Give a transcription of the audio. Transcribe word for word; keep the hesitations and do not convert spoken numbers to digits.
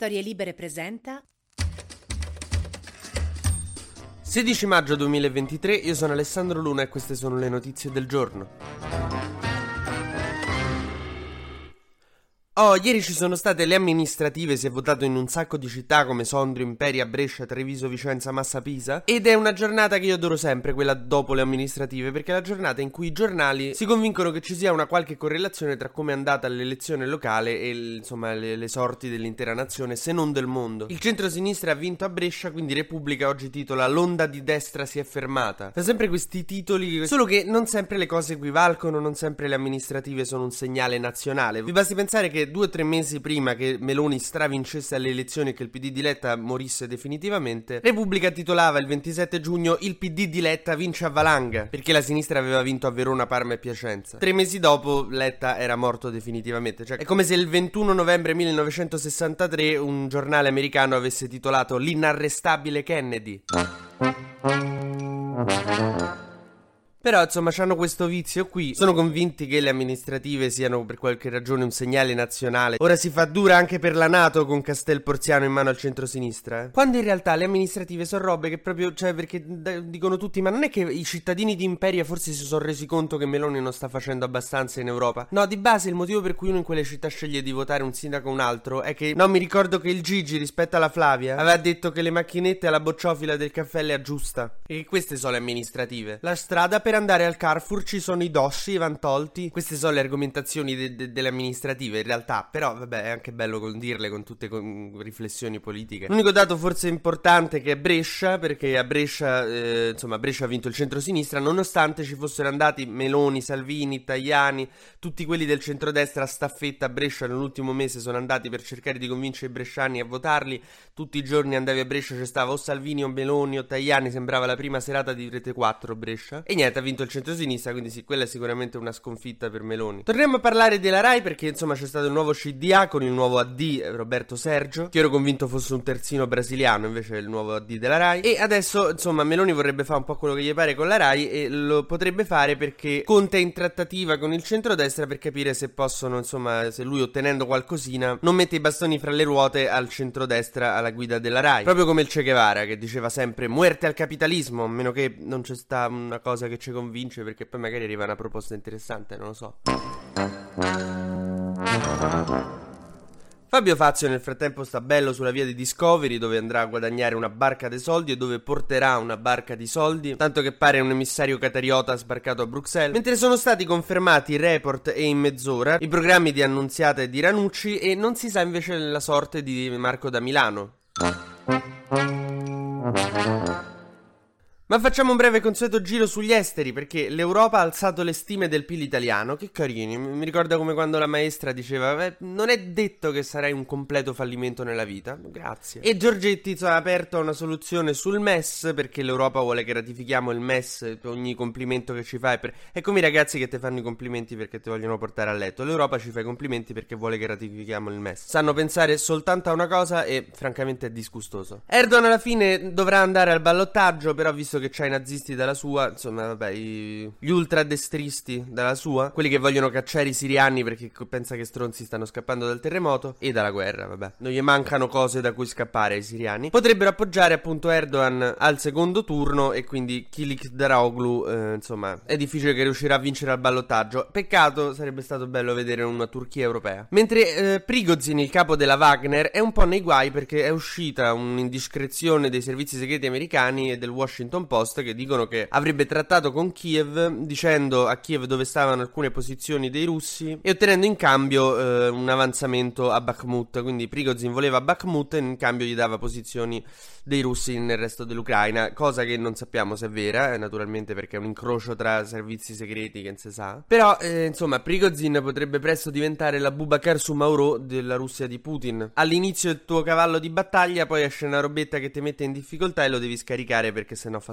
Storie Libere presenta sedici maggio duemilaventitré, io sono Alessandro Luna e queste sono le notizie del giorno. Oh, ieri ci sono state le amministrative, si è votato in un sacco di città come Sondrio, Imperia, Brescia, Treviso, Vicenza, Massa, Pisa. Ed è una giornata che io adoro sempre, quella dopo le amministrative, perché è la giornata in cui i giornali si convincono che ci sia una qualche correlazione tra come è andata l'elezione locale e insomma le, le sorti dell'intera nazione, se non del mondo. Il centro-sinistra ha vinto a Brescia, quindi Repubblica oggi titola "L'onda di destra si è fermata". Fa sempre questi titoli, solo che non sempre le cose equivalgono, non sempre le amministrative sono un segnale nazionale. Vi basti pensare che due o tre mesi prima che Meloni stravincesse alle elezioni e che il P D di Letta morisse definitivamente, Repubblica titolava il ventisette giugno "Il P D di Letta vince a valanga", perché la sinistra aveva vinto a Verona, Parma e Piacenza. Tre mesi dopo Letta era morto definitivamente, cioè è come se il ventuno novembre millenovecentosessantatré un giornale americano avesse titolato "L'inarrestabile Kennedy". Però insomma c'hanno questo vizio qui. Sono convinti che le amministrative siano per qualche ragione un segnale nazionale. Ora si fa dura anche per la Nato con Castel Porziano in mano al centrosinistra, eh? Quando in realtà le amministrative sono robe che proprio, cioè perché d- dicono tutti, ma non è che i cittadini di Imperia forse si sono resi conto che Meloni non sta facendo abbastanza in Europa? No, di base il motivo per cui uno in quelle città sceglie di votare un sindaco o un altro è che, no, mi ricordo che il Gigi rispetto alla Flavia aveva detto che le macchinette alla bocciofila del caffè le aggiusta. E queste sono le amministrative. La strada per andare al Carrefour ci sono i dossi, i vantolti. Queste sono le argomentazioni de- de- delle amministrative in realtà, però vabbè è anche bello condirle con tutte con riflessioni politiche. L'unico dato forse importante che è Brescia, perché a Brescia eh, insomma Brescia ha vinto il centrosinistra nonostante ci fossero andati Meloni, Salvini, Tajani, tutti quelli del centrodestra a staffetta a Brescia. Nell'ultimo mese sono andati per cercare di convincere i bresciani a votarli, tutti i giorni andavi a Brescia, c'è stava o Salvini o Meloni o Tajani, sembrava la prima serata di Rete quattro Brescia. E niente, ha vinto il centrosinistra, quindi sì, quella è sicuramente una sconfitta per Meloni. Torniamo a parlare della Rai, perché insomma c'è stato il nuovo C D A con il nuovo A D Roberto Sergio, che ero convinto fosse un terzino brasiliano, invece è il nuovo A D della Rai. E adesso insomma Meloni vorrebbe fare un po' quello che gli pare con la Rai, e lo potrebbe fare perché Conte è in trattativa con il centrodestra per capire se possono, insomma, se lui ottenendo qualcosina non mette i bastoni fra le ruote al centrodestra alla guida della Rai, proprio come il Che Guevara che diceva sempre "muerte al capitalismo", a meno che non c'è sta una cosa che ci convince, perché poi magari arriva una proposta interessante, non lo so. Fabio Fazio nel frattempo sta bello sulla via di Discovery, dove andrà a guadagnare una barca di soldi e dove porterà una barca di soldi, tanto che pare un emissario catariota sbarcato a Bruxelles. Mentre sono stati confermati Report e In Mezz'ora, i programmi di Annunziata e di Ranucci, e non si sa invece la sorte di Marco da Milano. Ma facciamo un breve consueto giro sugli esteri, perché l'Europa ha alzato le stime del P I L italiano. Che carini, mi ricorda come quando la maestra diceva "Beh, non è detto che sarai un completo fallimento nella vita". Grazie. E Giorgetti ha aperto una soluzione sul M E S, perché l'Europa vuole che ratifichiamo il M E S, ogni complimento che ci fai per... è come i ragazzi che ti fanno i complimenti perché ti vogliono portare a letto. L'Europa ci fa i complimenti perché vuole che ratifichiamo il M E S. Sanno pensare soltanto a una cosa e francamente è disgustoso. Erdogan alla fine dovrà andare al ballottaggio, però visto che c'ha i nazisti dalla sua, insomma vabbè, i... gli ultradestristi dalla sua, quelli che vogliono cacciare i siriani perché pensa che stronzi stanno scappando dal terremoto e dalla guerra, vabbè, non gli mancano cose da cui scappare ai siriani, potrebbero appoggiare appunto Erdogan al secondo turno, e quindi Kilicdaroglu eh, insomma è difficile che riuscirà a vincere al ballottaggio. Peccato, sarebbe stato bello vedere una Turchia europea. Mentre eh, Prigozin, il capo della Wagner, è un po' nei guai perché è uscita un'indiscrezione dei servizi segreti americani e del Washington Post che dicono che avrebbe trattato con Kiev, dicendo a Kiev dove stavano alcune posizioni dei russi e ottenendo in cambio eh, un avanzamento a Bakhmut. Quindi Prigozin voleva Bakhmut e in cambio gli dava posizioni dei russi nel resto dell'Ucraina, cosa che non sappiamo se è vera, eh, naturalmente, perché è un incrocio tra servizi segreti che non si sa. Però eh, insomma Prigozin potrebbe presto diventare la Boubacar Soumaoro della Russia di Putin. All'inizio il tuo cavallo di battaglia, poi esce una robetta che ti mette in difficoltà e lo devi scaricare perché sennò fa